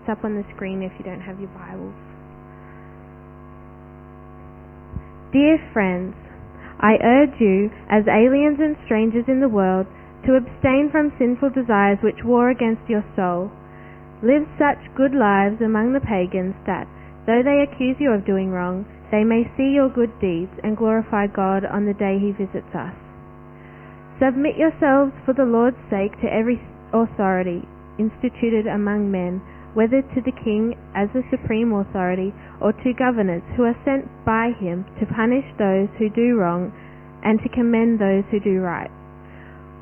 It's up on the screen if you don't have your Bibles. Dear friends, I urge you, as aliens and strangers in the world, to abstain from sinful desires which war against your soul. Live such good lives among the pagans that, though they accuse you of doing wrong, they may see your good deeds and glorify God on the day He visits us. Submit yourselves for the Lord's sake to every authority instituted among men, whether to the king as the supreme authority or to governors who are sent by him to punish those who do wrong and to commend those who do right.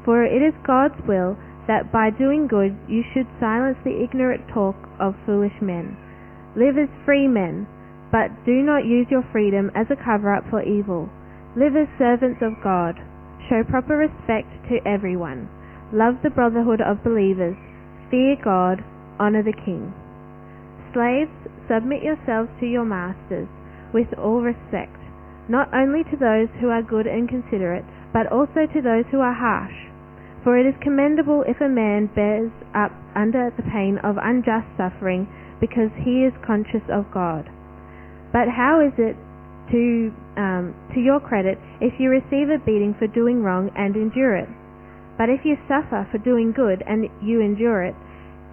For it is God's will that by doing good you should silence the ignorant talk of foolish men. Live as free men, but do not use your freedom as a cover-up for evil. Live as servants of God. Show proper respect to everyone. Love the brotherhood of believers. Fear God. Honour the king. Slaves, submit yourselves to your masters with all respect, not only to those who are good and considerate, but also to those who are harsh. For it is commendable if a man bears up under the pain of unjust suffering because he is conscious of God. But how is it to your credit if you receive a beating for doing wrong and endure it? But if you suffer for doing good and you endure it,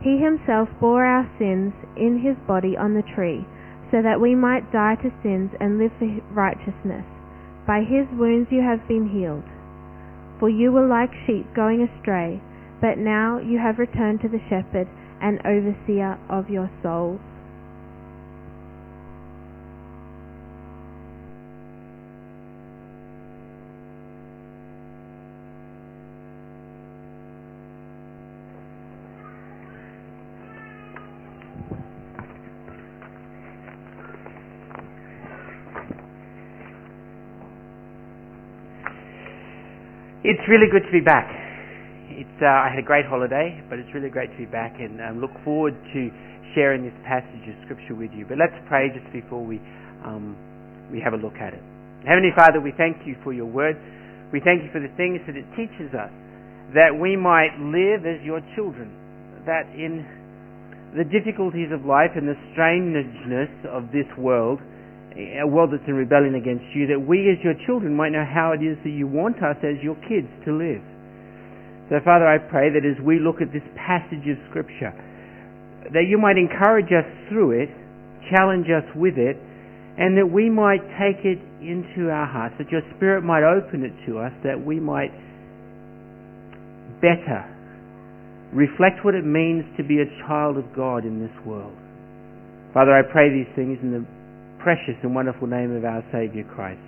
He Himself bore our sins in His body on the tree, so that we might die to sins and live for righteousness. By His wounds you have been healed. For you were like sheep going astray, but now you have returned to the Shepherd and Overseer of your souls. It's really good to be back. I had a great holiday, but it's really great to be back, and look forward to sharing this passage of Scripture with you. But let's pray just before we have a look at it. Heavenly Father, we thank You for Your Word. We thank You for the things that it teaches us, that we might live as Your children, that in the difficulties of life and the strangeness of this world, a world that's in rebellion against You, that we as Your children might know how it is that You want us as Your kids to live. So Father, I pray that as we look at this passage of Scripture, that You might encourage us through it, challenge us with it, and that we might take it into our hearts, that Your Spirit might open it to us, that we might better reflect what it means to be a child of God in this world. Father, I pray these things in the precious and wonderful name of our Saviour Christ.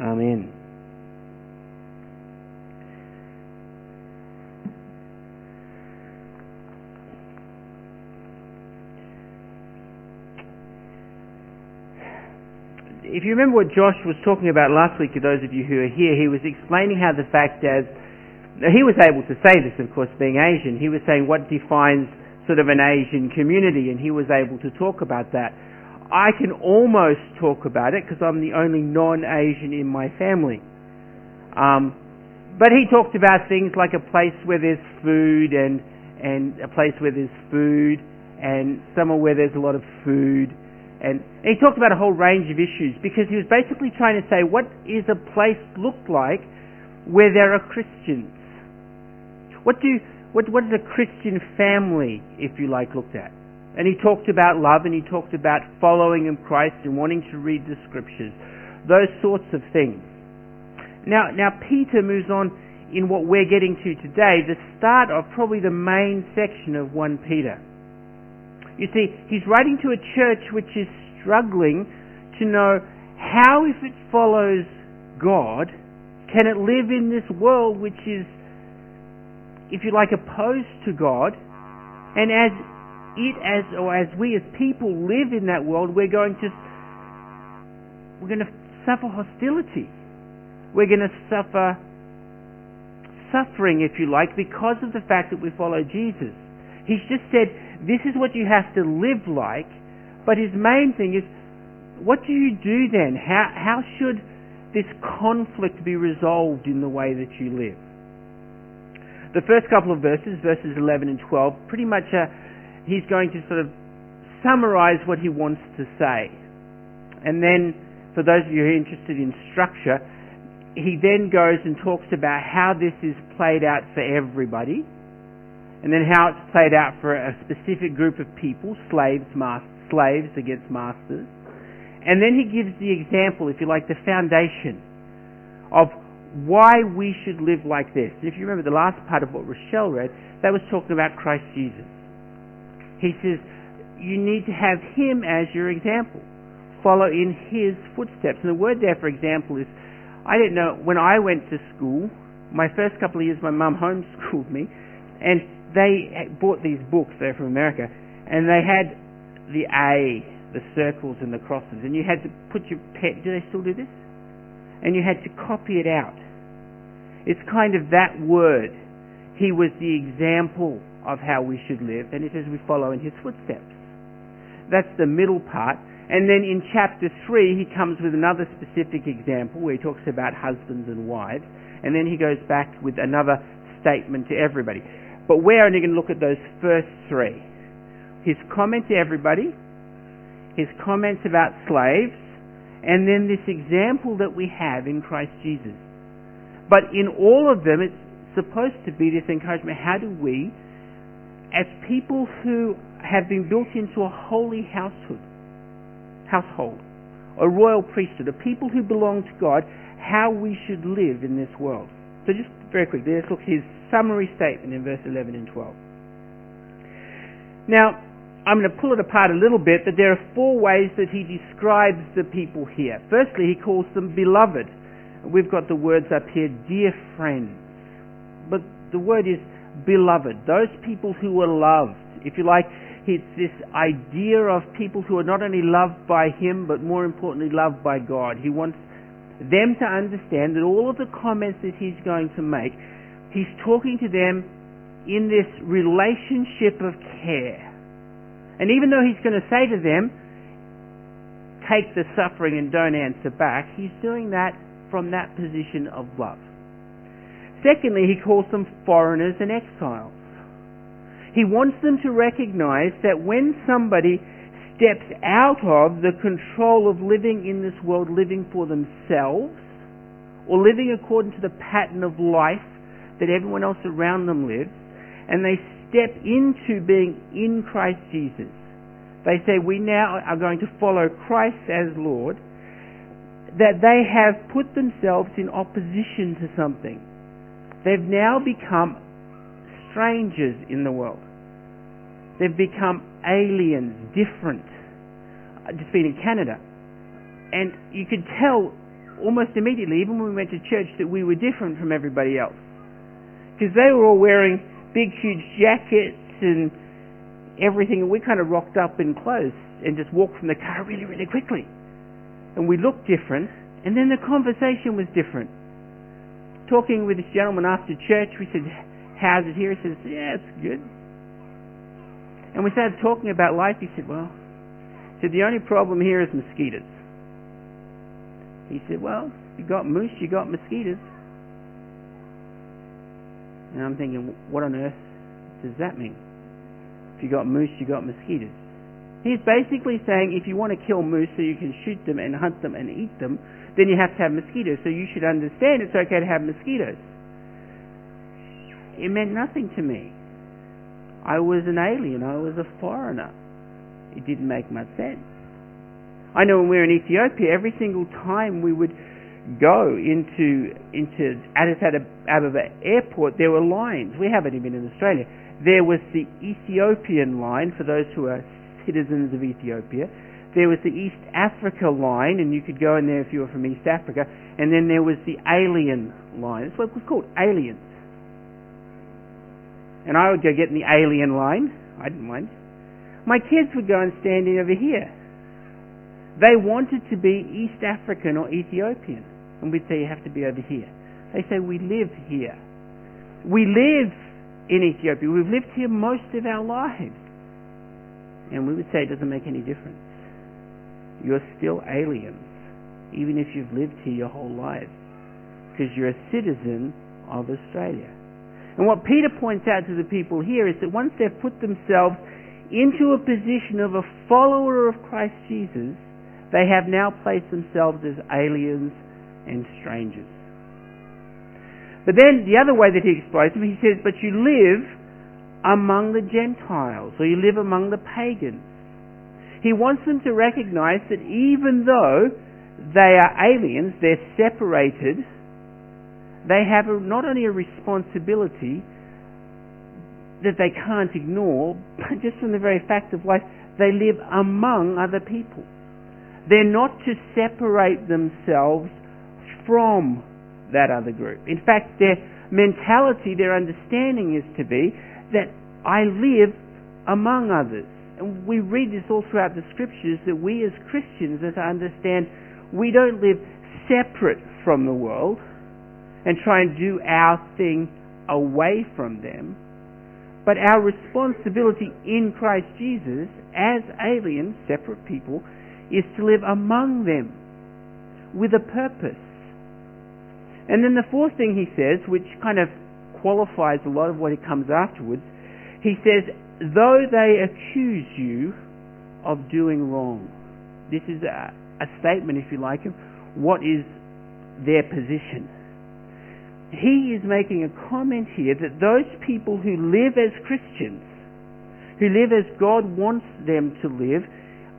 Amen. If you remember what Josh was talking about last week, to those of you who are here, he was explaining how the fact as he was able to say this, of course, being Asian, he was saying what defines sort of an Asian community, and he was able to talk about that. I can almost talk about it because I'm the only non-Asian in my family. But he talked about things like a place where there's food and a place where there's food and somewhere where there's a lot of food. And he talked about a whole range of issues because he was basically trying to say, what is a place look like where there are Christians? What is a Christian family, if you like, looked at? And he talked about love, and he talked about following in Christ and wanting to read the Scriptures, those sorts of things. Now Peter moves on in what we're getting to today, the start of probably the main section of 1 Peter. You see, he's writing to a church which is struggling to know how, if it follows God, can it live in this world which is, if you like, opposed to God, and as it as, or as we as people live in that world, we're going to suffer hostility. We're going to suffer suffering, if you like, because of the fact that we follow Jesus. He's just said, this is what you have to live like, but his main thing is, what do you do then? How should this conflict be resolved in the way that you live? The first couple of verses, verses 11 and 12, pretty much he's going to sort of summarize what he wants to say. And then, for those of you who are interested in structure, he then goes and talks about how this is played out for everybody, and then how it's played out for a specific group of people, slaves against masters. And then he gives the example, if you like, the foundation of why we should live like this. If you remember the last part of what Rochelle read, that was talking about Christ Jesus. He says, you need to have him as your example. Follow in his footsteps. And the word there, for example, is, I don't know, when I went to school, my first couple of years, my mum homeschooled me, and they bought these books, they're from America, and they had the A, the circles and the crosses, and you had to put your pen, do they still do this? And you had to copy it out. It's kind of that word. He was the example of how we should live, and it says we follow in his footsteps. That's the middle part. And then in chapter 3, he comes with another specific example where he talks about husbands and wives, and then he goes back with another statement to everybody. But we're only going to look at those first three. His comment to everybody, his comments about slaves, and then this example that we have in Christ Jesus. But in all of them, it's supposed to be this encouragement. How do we, as people who have been built into a holy household, a royal priesthood, a people who belong to God, how we should live in this world? So just very quickly, let's look at his summary statement in verse 11 and 12. Now, I'm going to pull it apart a little bit, but there are four ways that he describes the people here. Firstly, he calls them beloved. We've got the words up here, dear friends. But the word is beloved, those people who are loved. If you like, it's this idea of people who are not only loved by him, but more importantly, loved by God. He wants them to understand that all of the comments that he's going to make, he's talking to them in this relationship of care. And even though he's going to say to them, take the suffering and don't answer back, he's doing that from that position of love. Secondly, he calls them foreigners and exiles. He wants them to recognize that when somebody steps out of the control of living in this world, living for themselves, or living according to the pattern of life that everyone else around them lives, and they step into being in Christ Jesus. They say, we now are going to follow Christ as Lord, that they have put themselves in opposition to something. They've now become strangers in the world. They've become aliens, different. I've just been in Canada, and you could tell almost immediately, even when we went to church, that we were different from everybody else, because they were all wearing big, huge jackets and everything, and we kind of rocked up in clothes and just walked from the car really, really quickly, and we looked different. And then the conversation was different. Talking with this gentleman after church, we said, "How's it here?" He says, "Yeah, it's good." And we started talking about life. He said, "Well," he said, "the only problem here is mosquitoes." He said, "Well, you got moose, you got mosquitoes." And I'm thinking, what on earth does that mean? If you got moose, you got mosquitoes. He's basically saying, if you want to kill moose so you can shoot them and hunt them and eat them, then you have to have mosquitoes. So you should understand it's okay to have mosquitoes. It meant nothing to me. I was an alien. I was a foreigner. It didn't make much sense. I know when we were in Ethiopia, every single time we would go into Addis Ababa airport, there were lines. We haven't even been in Australia. There was the Ethiopian line for those who are citizens of Ethiopia. There was the East Africa line, and you could go in there if you were from East Africa. And then there was the alien line. That's what it was called, aliens. And I would go get in the alien line. I didn't mind. My kids would go and stand in over here. They wanted to be East African or Ethiopian, and we'd say, you have to be over here. They say, we live here. We live in Ethiopia. We've lived here most of our lives. And we would say, it doesn't make any difference. You're still aliens, even if you've lived here your whole life, because you're a citizen of Australia. And what Peter points out to the people here is that once they've put themselves into a position of a follower of Christ Jesus, they have now placed themselves as aliens and strangers. But then the other way that he explains them, he says, but you live among the Gentiles, or you live among the pagans. He wants them to recognize that even though they are aliens, they're separated, they have not only a responsibility that they can't ignore, but just from the very fact of life, they live among other people. They're not to separate themselves from that other group. In fact, their mentality, their understanding is to be that I live among others. And we read this all throughout the Scriptures, that we as Christians are to understand we don't live separate from the world and try and do our thing away from them. But our responsibility in Christ Jesus as aliens, separate people, is to live among them with a purpose. And then the fourth thing he says, which kind of qualifies a lot of what comes afterwards, he says, though they accuse you of doing wrong. This is a statement, if you like, of what is their position. He is making a comment here that those people who live as Christians, who live as God wants them to live,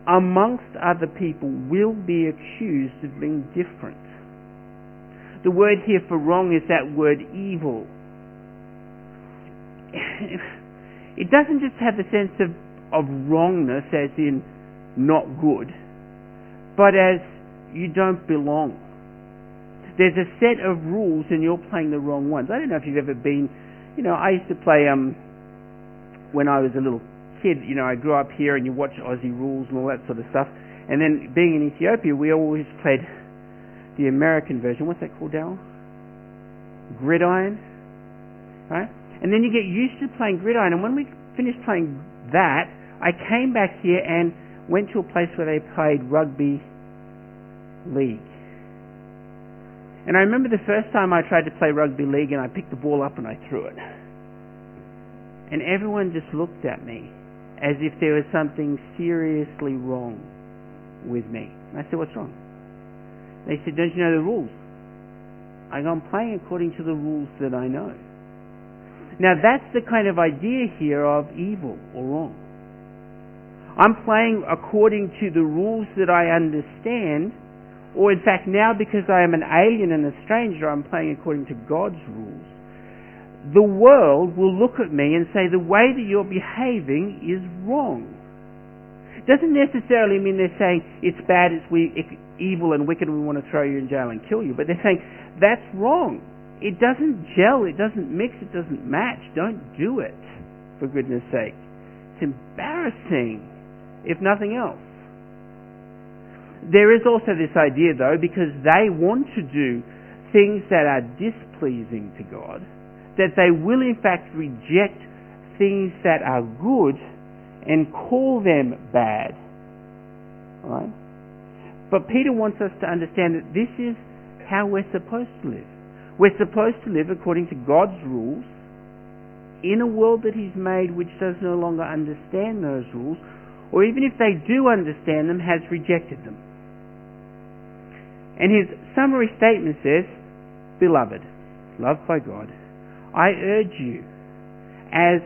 amongst other people will be accused of being different. The word here for wrong is that word evil. It doesn't just have the sense of wrongness as in not good, but as you don't belong. There's a set of rules and you're playing the wrong ones. I don't know if you've ever been, I used to play, when I was a little kid, I grew up here and you watch Aussie rules and all that sort of stuff. And then being in Ethiopia, we always played the American version. What's that called, Darryl? Gridiron, right? And then you get used to playing gridiron. And when we finished playing that, I came back here and went to a place where they played rugby league. And I remember the first time I tried to play rugby league and I picked the ball up and I threw it. And everyone just looked at me as if there was something seriously wrong with me. And I said, what's wrong? They said, don't you know the rules? I go, I'm playing according to the rules that I know. Now that's the kind of idea here of evil or wrong. I'm playing according to the rules that I understand. Or in fact, now because I am an alien and a stranger, I'm playing according to God's rules. The world will look at me and say, the way that you're behaving is wrong. It doesn't necessarily mean they're saying, it's bad, it's evil and wicked, and we want to throw you in jail and kill you. But they're saying, that's wrong. It doesn't gel, it doesn't mix, it doesn't match. Don't do it, for goodness sake. It's embarrassing, if nothing else. There is also this idea, though, because they want to do things that are displeasing to God, that they will in fact reject things that are good and call them bad. Right? But Peter wants us to understand that this is how we're supposed to live. We're supposed to live according to God's rules in a world that He's made which does no longer understand those rules, or even if they do understand them, has rejected them. And his summary statement says, Beloved, loved by God, I urge you, as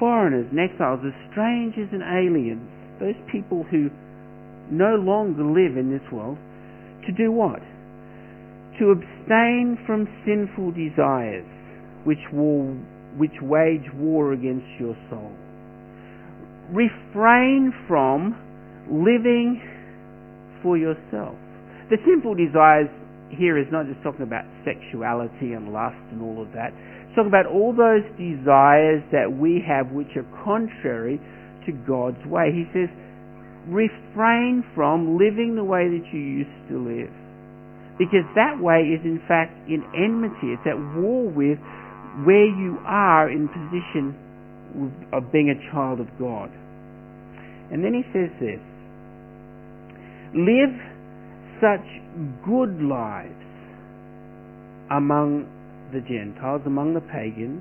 foreigners and exiles, as strangers and aliens, those people who no longer live in this world, to do what? To abstain from sinful desires which wage war against your soul. Refrain from living for yourself. The sinful desires here is not just talking about sexuality and lust and all of that. It's talking about all those desires that we have which are contrary to God's way. He says, refrain from living the way that you used to live, because that way is in fact in enmity. It's at war with where you are in position of being a child of God. And then he says this: live such good lives among the Gentiles, among the pagans,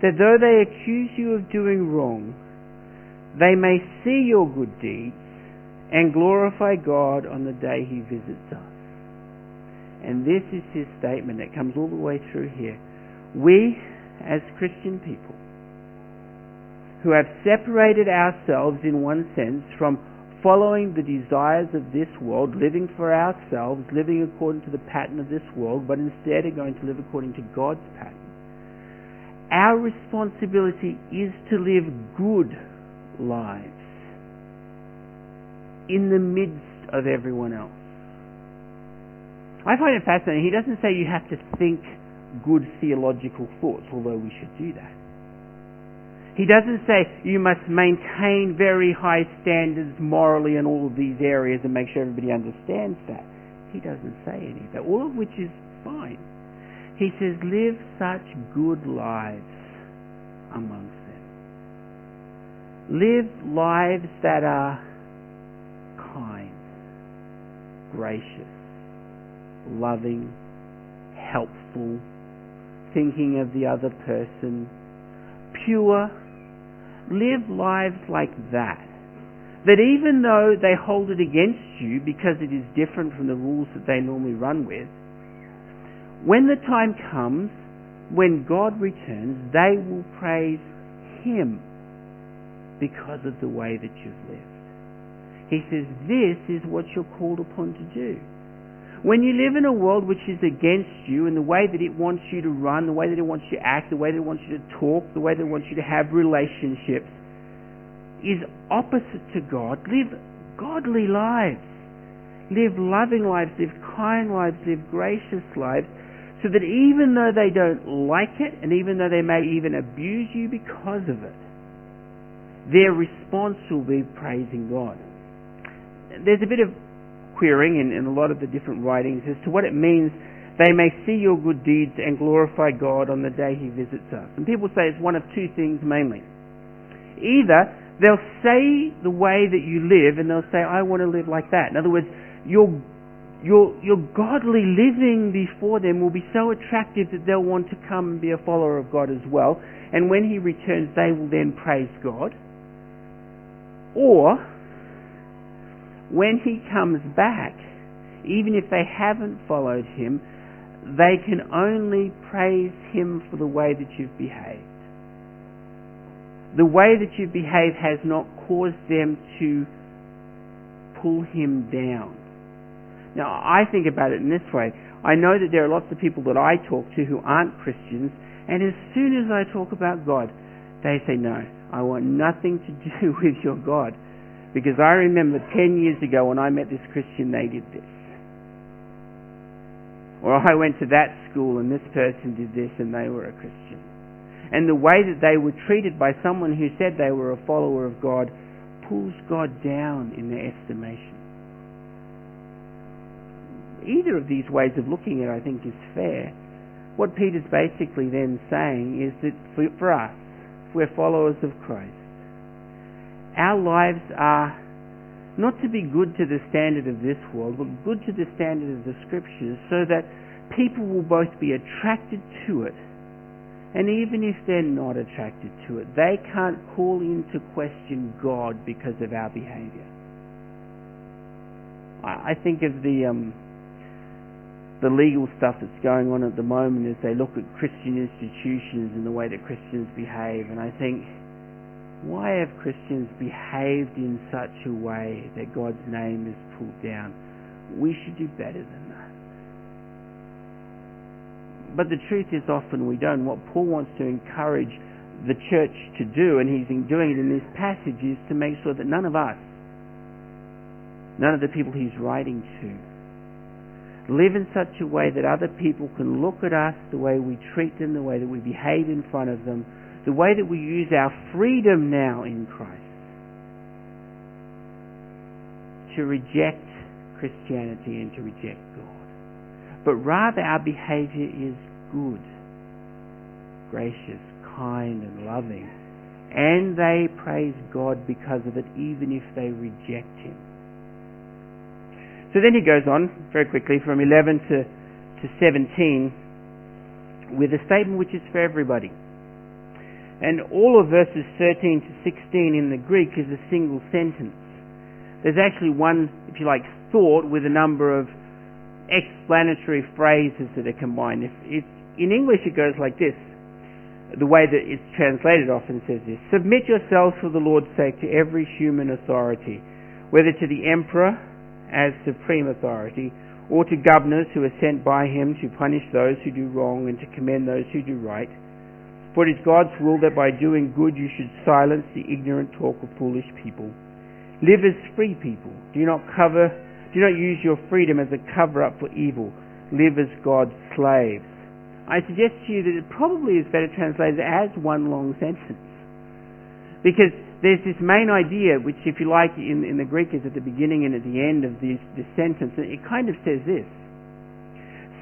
that though they accuse you of doing wrong, they may see your good deeds and glorify God on the day he visits us. And this is his statement that comes all the way through here. We, as Christian people, who have separated ourselves in one sense from following the desires of this world, living for ourselves, living according to the pattern of this world, but instead are going to live according to God's pattern, our responsibility is to live good lives in the midst of everyone else. I find it fascinating. He doesn't say you have to think good theological thoughts, although we should do that. He doesn't say you must maintain very high standards morally in all of these areas and make sure everybody understands that. He doesn't say any of that, all of which is fine. He says live such good lives amongst them. Live lives that are kind, gracious, loving, helpful, thinking of the other person, pure. Live lives like that, that even though they hold it against you because it is different from the rules that they normally run with, when the time comes, when God returns, they will praise him because of the way that you've lived. He says this is what you're called upon to do. When you live in a world which is against you, and the way that it wants you to run, the way that it wants you to act, the way that it wants you to talk, the way that it wants you to have relationships, is opposite to God, live godly lives. Live loving lives, live kind lives, live gracious lives, so that even though they don't like it, and even though they may even abuse you because of it, their response will be praising God. There's a bit of querying in a lot of the different writings as to what it means they may see your good deeds and glorify God on the day he visits us. And people say it's one of two things mainly. Either they'll say the way that you live and they'll say, I want to live like that. In other words, your godly living before them will be so attractive that they'll want to come and be a follower of God as well. And when he returns, they will then praise God. Or when he comes back, even if they haven't followed him, they can only praise him for the way that you've behaved. The way that you've behaved has not caused them to pull him down. Now, I think about it in this way. I know that there are lots of people that I talk to who aren't Christians, and as soon as I talk about God, they say, no, I want nothing to do with your God. Because I remember 10 years ago when I met this Christian, they did this. Or I went to that school and this person did this and they were a Christian. And the way that they were treated by someone who said they were a follower of God pulls God down in their estimation. Either of these ways of looking at it, I think, is fair. What Peter's basically then saying is that for us, if we're followers of Christ, our lives are not to be good to the standard of this world, but good to the standard of the Scriptures, so that people will both be attracted to it, and even if they're not attracted to it, they can't call into question God because of our behaviour. I think of the legal stuff that's going on at the moment as they look at Christian institutions and the way that Christians behave, and I think, why have Christians behaved in such a way that God's name is pulled down? We should do better than that. But the truth is often we don't. What Paul wants to encourage the church to do, and he's doing it in this passage, is to make sure that none of us, none of the people he's writing to, live in such a way that other people can look at us, the way we treat them, the way that we behave in front of them, the way that we use our freedom now in Christ to reject Christianity and to reject God. But rather our behavior is good, gracious, kind and loving. And they praise God because of it, even if they reject Him. So then he goes on, very quickly, from 11 to 17, with a statement which is for everybody. And all of verses 13 to 16 in the Greek is a single sentence. There's actually one, if you like, thought with a number of explanatory phrases that are combined. In English it goes like this. The way that it's translated often says this: submit yourselves for the Lord's sake to every human authority, whether to the emperor as supreme authority, or to governors who are sent by him to punish those who do wrong and to commend those who do right. For it is God's will that by doing good you should silence the ignorant talk of foolish people. Live as free people. Do not use your freedom as a cover-up for evil. Live as God's slaves. I suggest to you that it probably is better translated as one long sentence, because there's this main idea, which, if you like, in the Greek is at the beginning and at the end of this sentence, and it kind of says this: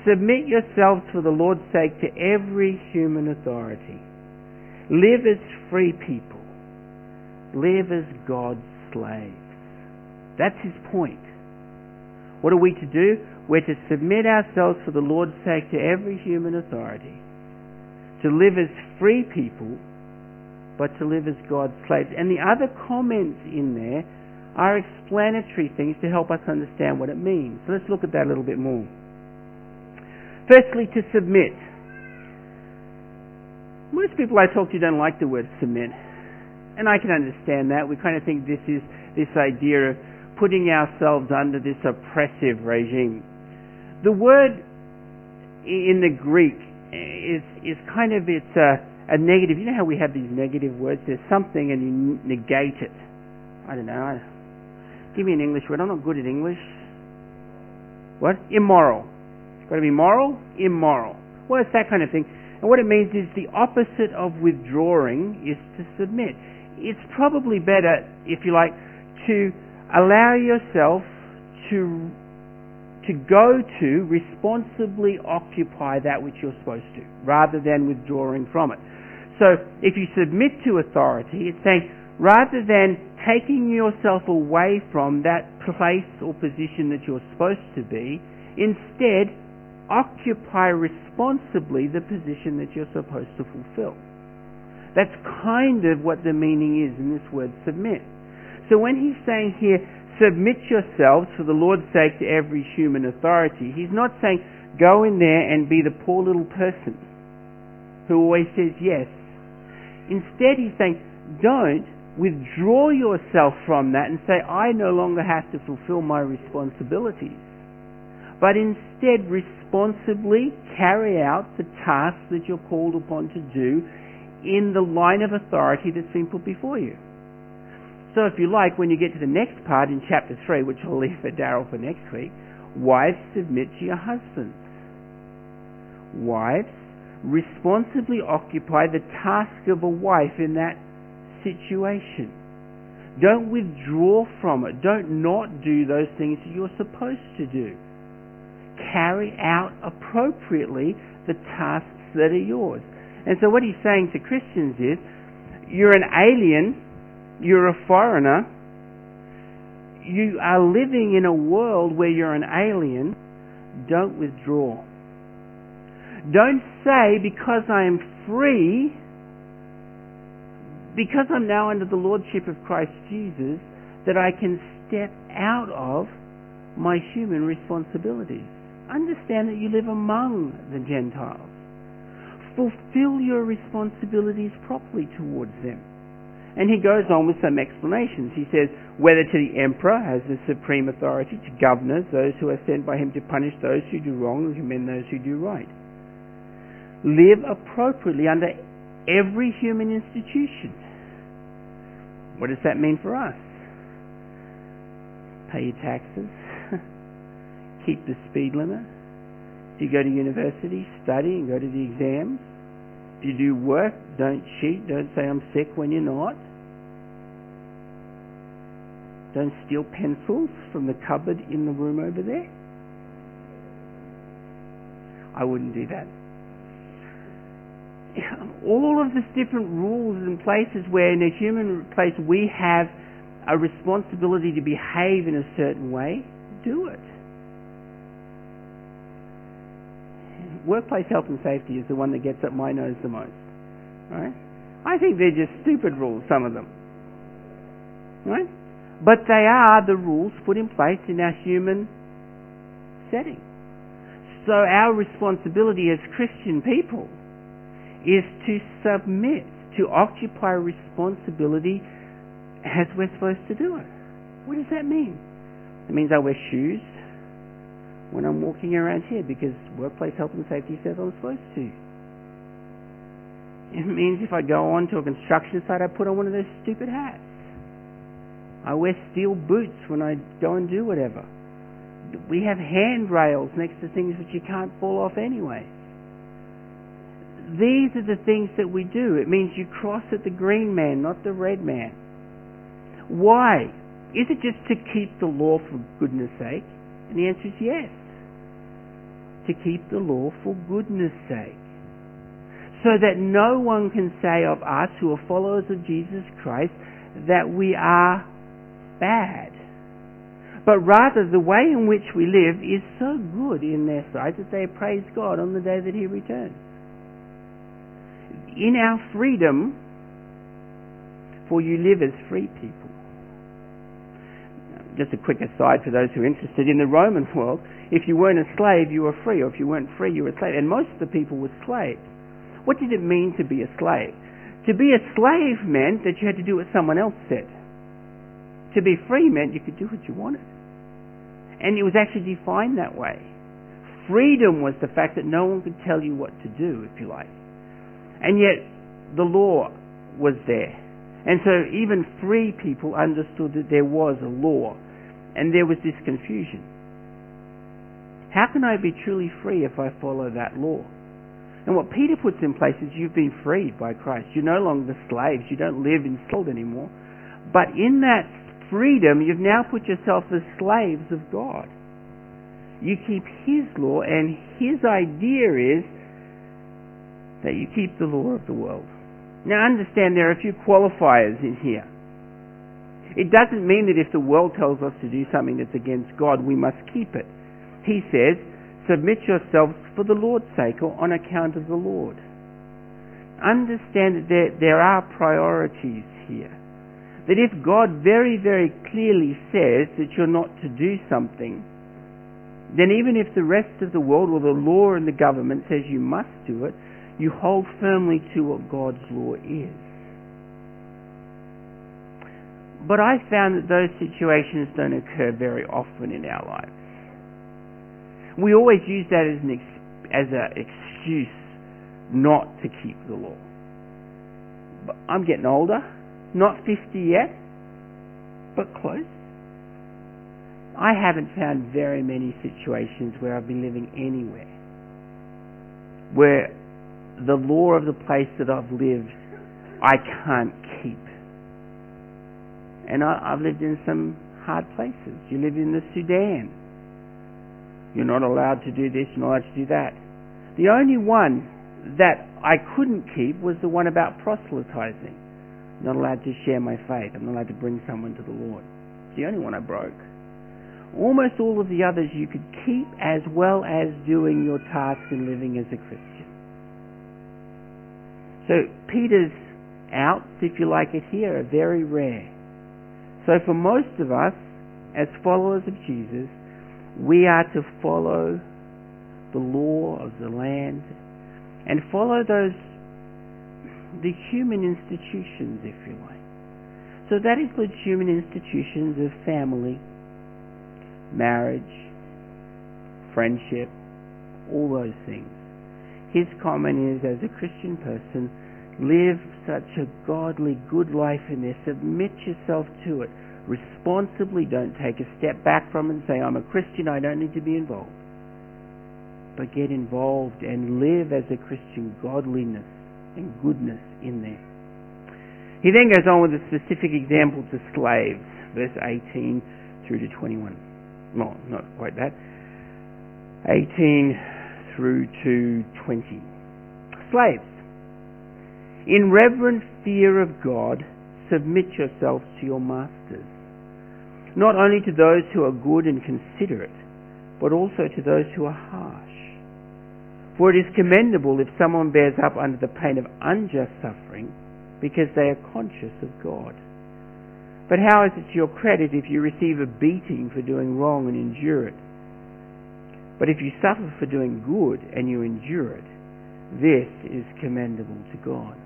submit yourselves for the Lord's sake to every human authority. Live as free people. Live as God's slaves. That's his point. What are we to do? We're to submit ourselves for the Lord's sake to every human authority, to live as free people, but to live as God's slaves. And the other comments in there are explanatory things to help us understand what it means. So let's look at that a little bit more. Firstly, to submit. Most people I talk to don't like the word submit, and I can understand that. We kind of think this is this idea of putting ourselves under this oppressive regime. The word in the Greek is kind of, it's a negative. You know how we have these negative words? There's something and you negate it. I don't know. Give me an English word. I'm not good at English. What? Immoral. Got to be moral? Immoral. Well, it's that kind of thing. And what it means is the opposite of withdrawing is to submit. It's probably better, if you like, to allow yourself to go to responsibly occupy that which you're supposed to, rather than withdrawing from it. So if you submit to authority, it's saying, rather than taking yourself away from that place or position that you're supposed to be, instead occupy responsibly the position that you're supposed to fulfill. That's kind of what the meaning is in this word submit. So when he's saying here, submit yourselves for the Lord's sake to every human authority, he's not saying, go in there and be the poor little person who always says yes. Instead, he's saying, don't withdraw yourself from that and say, I no longer have to fulfill my responsibilities. But instead, responsibly carry out the tasks that you're called upon to do in the line of authority that's been put before you. So if you like, when you get to the next part in chapter 3, which I'll leave for Darryl for next week, wives, submit to your husbands. Wives, responsibly occupy the task of a wife in that situation. Don't withdraw from it. Don't not do those things that you're supposed to do. Carry out appropriately the tasks that are yours. And so what he's saying to Christians is, you're an alien. You're a foreigner. You are living in a world where you're an alien. Don't withdraw. Don't say, because I am free, because I'm now under the lordship of Christ Jesus, that I can step out of my human responsibilities. Understand that you live among the Gentiles. Fulfill your responsibilities properly towards them. And he goes on with some explanations. He says, whether to the emperor as the supreme authority, to governors, those who are sent by him to punish those who do wrong and commend those who do right. Live appropriately under every human institution. What does that mean for us? Pay your taxes. Keep the speed limit. If you go to university, study and go to the exams. If you do work, don't cheat, don't say I'm sick when you're not. Don't steal pencils from the cupboard in the room over there. I wouldn't do that. All of these different rules and places where in a human place we have a responsibility to behave in a certain way, do it. Workplace health and safety is the one that gets up my nose the most. Right? I think they're just stupid rules, some of them. Right? But they are the rules put in place in our human setting. So our responsibility as Christian people is to submit, to occupy responsibility as we're supposed to do it. What does that mean? It means I wear shoes when I'm walking around here because workplace health and safety says I'm supposed to. It means if I go on to a construction site, I put on one of those stupid hats. I wear steel boots when I go and do whatever. We have handrails next to things which you can't fall off anyway. These are the things that we do. It means you cross at the green man, not the red man. Why? Is it just to keep the law for goodness sake? And the answer is yes. To keep the law for goodness sake. So that no one can say of us who are followers of Jesus Christ that we are bad. But rather the way in which we live is so good in their sight that they praise God on the day that He returns. In our freedom, for you live as free people. Just a quick aside for those who are interested, in the Roman world, if you weren't a slave, you were free, or if you weren't free, you were a slave. And most of the people were slaves. What did it mean to be a slave? To be a slave meant that you had to do what someone else said. To be free meant you could do what you wanted. And it was actually defined that way. Freedom was the fact that no one could tell you what to do, if you like. And yet, the law was there. And so even free people understood that there was a law, and there was this confusion. How can I be truly free if I follow that law? And what Peter puts in place is you've been freed by Christ. You're no longer slaves. You don't live in sin anymore. But in that freedom, you've now put yourself as slaves of God. You keep His law, and His idea is that you keep the law of the world. Now understand there are a few qualifiers in here. It doesn't mean that if the world tells us to do something that's against God, we must keep it. He says, submit yourselves for the Lord's sake or on account of the Lord. Understand that there are priorities here. That if God very, very clearly says that you're not to do something, then even if the rest of the world or the law and the government says you must do it, you hold firmly to what God's law is. But I found that those situations don't occur very often in our lives. We always use that as an excuse not to keep the law. But I'm getting older, not 50 yet, but close. I haven't found very many situations where I've been living anywhere where the law of the place that I've lived, I can't keep. And I've lived in some hard places. You live in the Sudan. You're not allowed to do this, you're not allowed to do that. The only one that I couldn't keep was the one about proselytizing. I'm not allowed to share my faith. I'm not allowed to bring someone to the Lord. It's the only one I broke. Almost all of the others you could keep, as well as doing your task and living as a Christian. So Peter's outs, if you like it here, are very rare. So for most of us, as followers of Jesus, we are to follow the law of the land and follow the human institutions, if you like. So that includes human institutions of family, marriage, friendship, all those things. His comment is, as a Christian person, live such a godly, good life in there. Submit yourself to it. Responsibly, don't take a step back from it and say, I'm a Christian, I don't need to be involved. But get involved and live as a Christian godliness and goodness in there. He then goes on with a specific example to slaves. verse 18 through to 21. Well, not quite that. 18 through to 20. Slaves, in reverent fear of God, submit yourselves to your masters, not only to those who are good and considerate, but also to those who are harsh. For it is commendable if someone bears up under the pain of unjust suffering because they are conscious of God. But how is it to your credit if you receive a beating for doing wrong and endure it? But if you suffer for doing good and you endure it, this is commendable to God.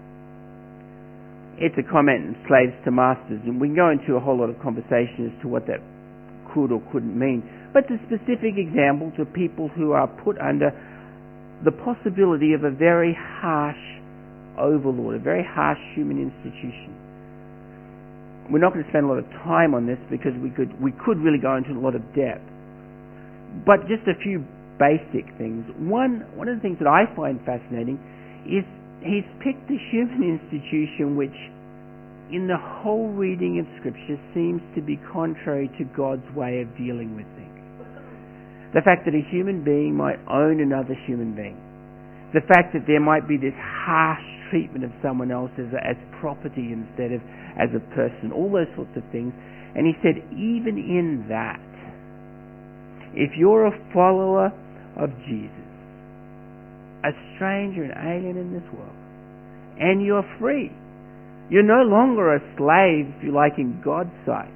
It's a comment in Slaves to Masters, and we can go into a whole lot of conversation as to what that could or couldn't mean. But the specific examples are people who are put under the possibility of a very harsh overlord, a very harsh human institution. We're not going to spend a lot of time on this because we could really go into a lot of depth. But just a few basic things. One of the things that I find fascinating is he's picked the human institution which in the whole reading of Scripture seems to be contrary to God's way of dealing with things. The fact that a human being might own another human being. The fact that there might be this harsh treatment of someone else as property instead of as a person. All those sorts of things. And he said, even in that, if you're a follower of Jesus, a stranger and alien in this world, and you're free. You're no longer a slave, if you like, in God's sight.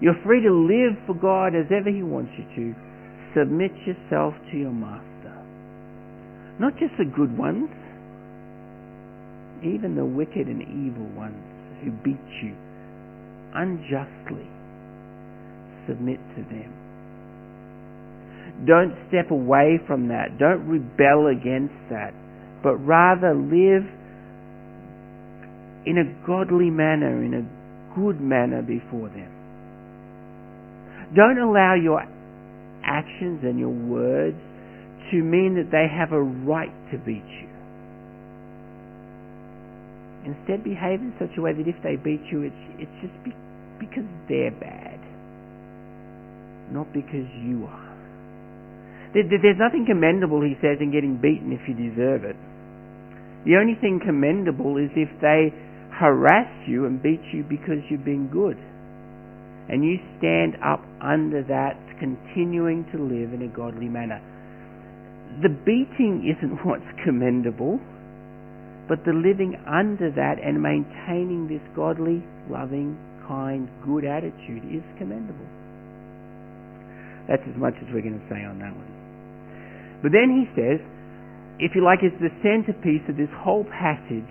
You're free to live for God as ever He wants you to. Submit yourself to your master. Not just the good ones, even the wicked and evil ones who beat you unjustly. Submit to them. Don't step away from that. Don't rebel against that. But rather live in a godly manner, in a good manner before them. Don't allow your actions and your words to mean that they have a right to beat you. Instead, behave in such a way that if they beat you, it's just because they're bad, not because you are. There's nothing commendable, he says, in getting beaten if you deserve it. The only thing commendable is if they harass you and beat you because you've been good. And you stand up under that, continuing to live in a godly manner. The beating isn't what's commendable, but the living under that and maintaining this godly, loving, kind, good attitude is commendable. That's as much as we're going to say on that one. But then he says, if you like, it's the centerpiece of this whole passage.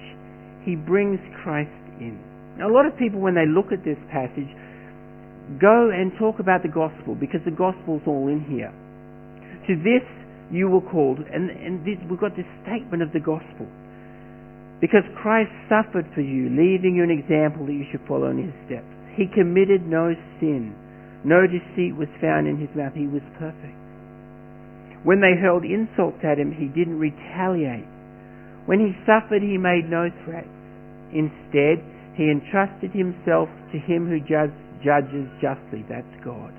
He brings Christ in. Now, a lot of people, when they look at this passage, go and talk about the gospel, because the gospel's all in here. To this you were called, and we've got this statement of the gospel. Because Christ suffered for you, leaving you an example that you should follow in His steps. He committed no sin. No deceit was found in His mouth. He was perfect. When they hurled insults at Him, He didn't retaliate. When He suffered, He made no threats. Instead, He entrusted Himself to Him who judges justly. That's God.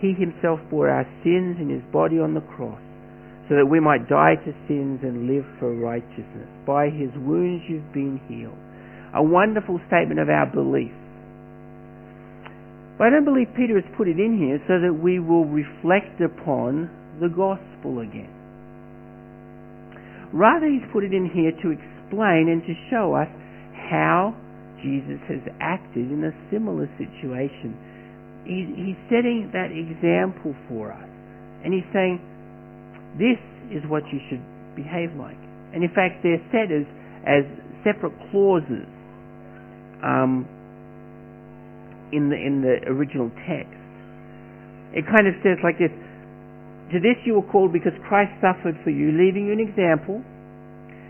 He Himself bore our sins in His body on the cross, so that we might die to sins and live for righteousness. By His wounds you've been healed. A wonderful statement of our belief. But I don't believe Peter has put it in here so that we will reflect upon the gospel again. Rather, he's put it in here to explain and to show us how Jesus has acted in a similar situation. He's setting that example for us. And he's saying, this is what you should behave like. And in fact, they're set as separate clauses. In the original text. It kind of says like this: to this you were called because Christ suffered for you, leaving you an example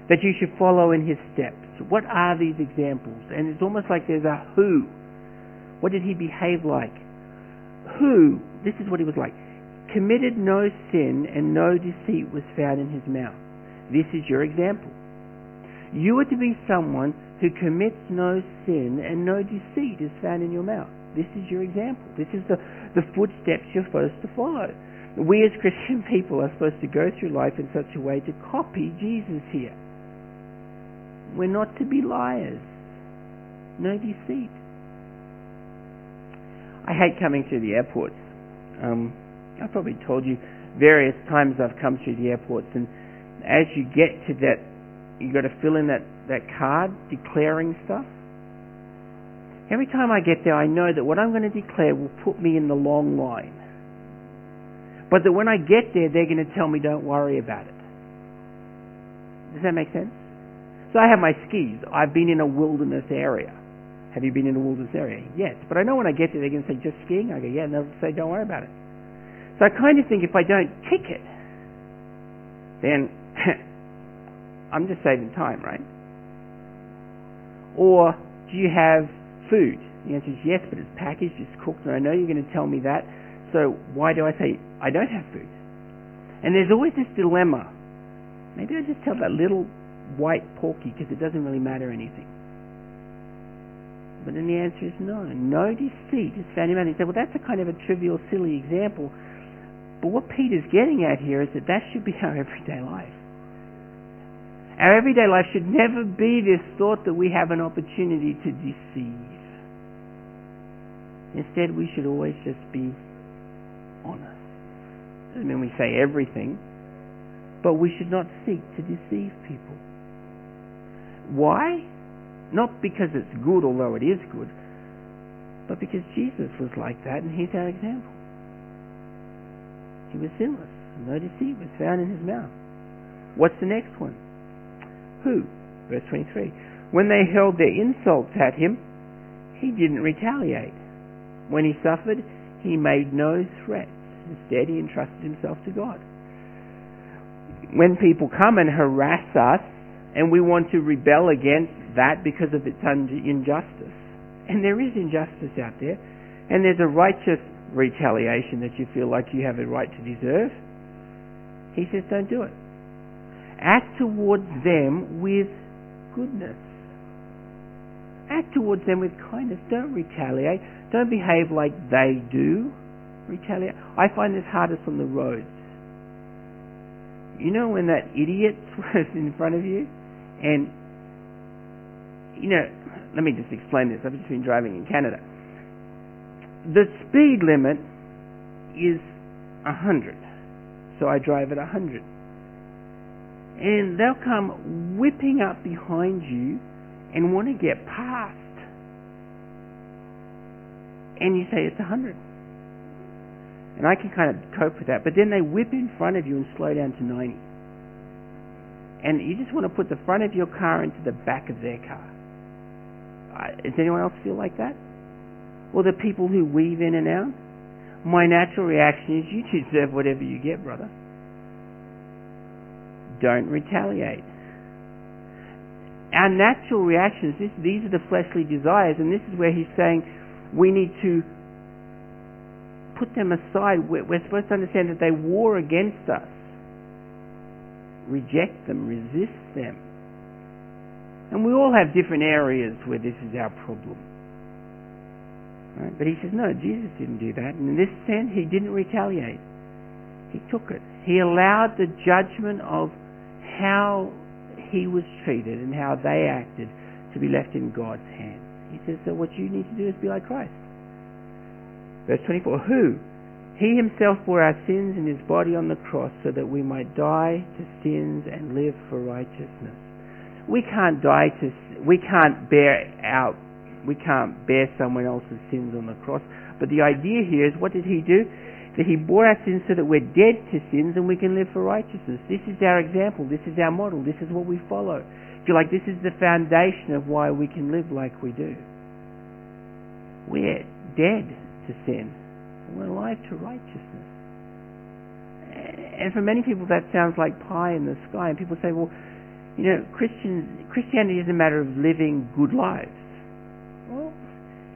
that you should follow in His steps. What are these examples? And it's almost like there's a who. What did He behave like? Who, this is what He was like, committed no sin and no deceit was found in His mouth. This is your example. You are to be someone who commits no sin and no deceit is found in your mouth. This is your example. This is the footsteps you're supposed to follow. We as Christian people are supposed to go through life in such a way to copy Jesus here. We're not to be liars. No deceit. I hate coming through the airports. I've probably told you various times I've come through the airports, and as you get to that, you've got to fill in that card declaring stuff. Every time I get there, I know that what I'm going to declare will put me in the long line. But that when I get there, they're going to tell me, don't worry about it. Does that make sense? So I have my skis. I've been in a wilderness area. Have you been in a wilderness area? Yes. But I know when I get there, they're going to say, just skiing? I go, yeah. And they'll say, don't worry about it. So I kind of think if I don't kick it, then I'm just saving time, right? Or do you have food? The answer is yes, but it's packaged, it's cooked, and I know you're going to tell me that. So why do I say I don't have food? And there's always this dilemma. Maybe I just tell that little white porky because it doesn't really matter anything. But then the answer is no. No deceit is found in man. He said, well, that's a kind of a trivial, silly example. But what Peter's getting at here is that should be our everyday life. Our everyday life should never be this thought that we have an opportunity to deceive. Instead, we should always just be honest. Doesn't mean we say everything, but we should not seek to deceive people. Why? Not because it's good, although it is good, but because Jesus was like that and he's our example. He was sinless, and no deceit was found in his mouth. What's the next one? Who? Verse 23. When they hurled their insults at him, he didn't retaliate. When he suffered, he made no threats. Instead, he entrusted himself to God. When people come and harass us, and we want to rebel against that because of its injustice, and there is injustice out there, and there's a righteous retaliation that you feel like you have a right to deserve, he says, don't do it. Act towards them with goodness. Act towards them with kindness. Don't retaliate. Don't behave like they do. Retaliate. I find this hardest on the roads. You know when that idiot was in front of you? And, you know, let me just explain this. I've just been driving in Canada. The speed limit is 100. So I drive at 100. And they'll come whipping up behind you and want to get past. And you say, it's 100. And I can kind of cope with that. But then they whip in front of you and slow down to 90. And you just want to put the front of your car into the back of their car. Does anyone else feel like that? Or the people who weave in and out? My natural reaction is, you deserve whatever you get, brother. Don't retaliate. Our natural reactions, these are the fleshly desires, and this is where he's saying we need to put them aside. We're supposed to understand that they war against us. Reject them, resist them. And we all have different areas where this is our problem. Right? But he says, no, Jesus didn't do that. And in this sense, he didn't retaliate. He took it. He allowed the judgment of how he was treated and how they acted to be left in God's hands. He says, so what you need to do is be like Christ. Verse 24, who? He himself bore our sins in his body on the cross so that we might die to sins and live for righteousness. We can't bear someone else's sins on the cross. But the idea here is, what did he do? That he bore our sins so that we're dead to sins and we can live for righteousness. This is our example. This is our model. This is what we follow. If you like, this is the foundation of why we can live like we do. We're dead to sin. We're alive to righteousness. And for many people that sounds like pie in the sky. And people say, well, you know, Christianity is a matter of living good lives. Well,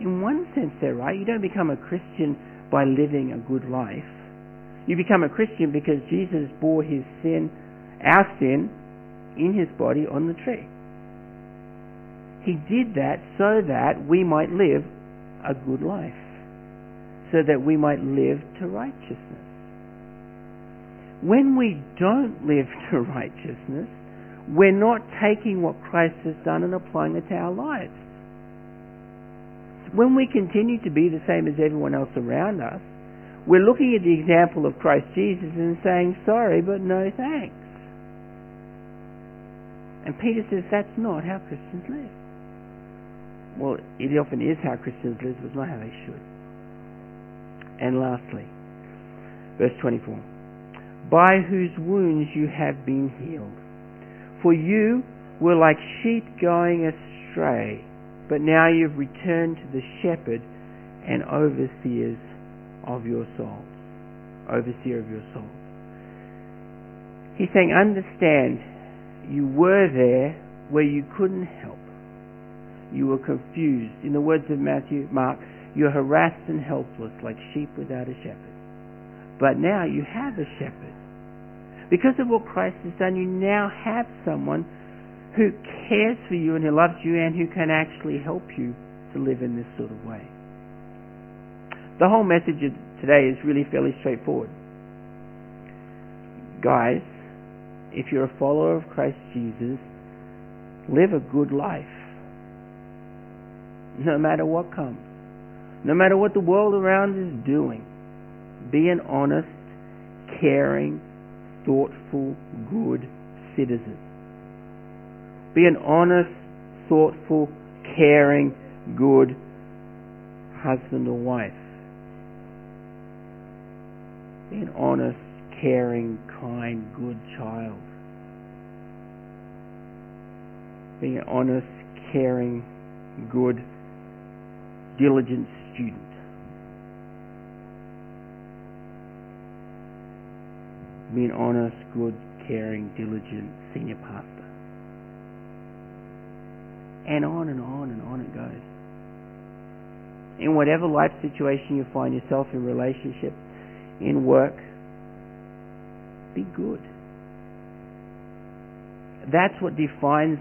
in one sense they're right. You don't become a Christian by living a good life. You become a Christian because Jesus bore his sin, our sin, in his body on the tree. He did that so that we might live a good life. so that we might live to righteousness. When we don't live to righteousness, we're not taking what Christ has done and applying it to our lives. When we continue to be the same as everyone else around us, we're looking at the example of Christ Jesus and saying, sorry, but no thanks. And Peter says, that's not how Christians live. Well, it often is how Christians live, but not how they should. And lastly, verse 24, by whose wounds you have been healed. For you were like sheep going astray, but now you've returned to the shepherd and overseer of your souls. He's saying, understand, you were there where you couldn't help. You were confused. In the words of Mark, you're harassed and helpless like sheep without a shepherd. But now you have a shepherd. Because of what Christ has done, you now have someone who cares for you and who loves you and who can actually help you to live in this sort of way. The whole message of today is really fairly straightforward. Guys, if you're a follower of Christ Jesus, live a good life. No matter what comes. No matter what the world around is doing. Be an honest, caring, thoughtful, good citizen. Be an honest, thoughtful, caring, good husband or wife. Be an honest, caring, kind, good child. Be an honest, caring, good, diligent student. Be an honest, good, caring, diligent senior pastor. And on and on and on it goes. In whatever life situation you find yourself in, relationships, in work, be good. That's what defines,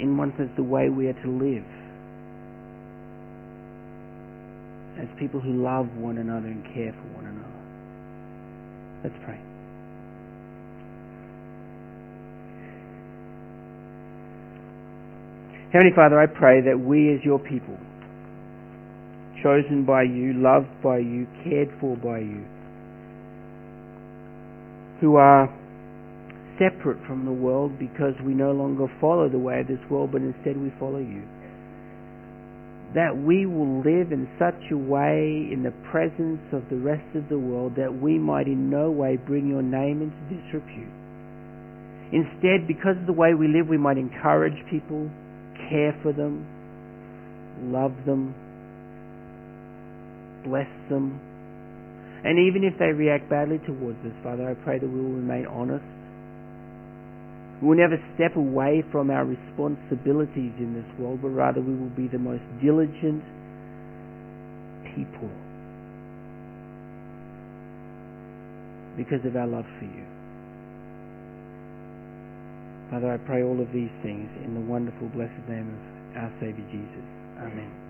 in one sense, the way we are to live. As people who love one another and care for one another. Let's pray. Heavenly Father, I pray that we as your people, chosen by you, loved by you, cared for by you, who are separate from the world because we no longer follow the way of this world, but instead we follow you, that we will live in such a way in the presence of the rest of the world that we might in no way bring your name into disrepute. Instead, because of the way we live, we might encourage people, care for them, love them, bless them. And even if they react badly towards us, Father, I pray that we will remain honest. We will never step away from our responsibilities in this world, but rather we will be the most diligent people because of our love for you. Father, I pray all of these things in the wonderful, blessed name of our Savior Jesus. Amen.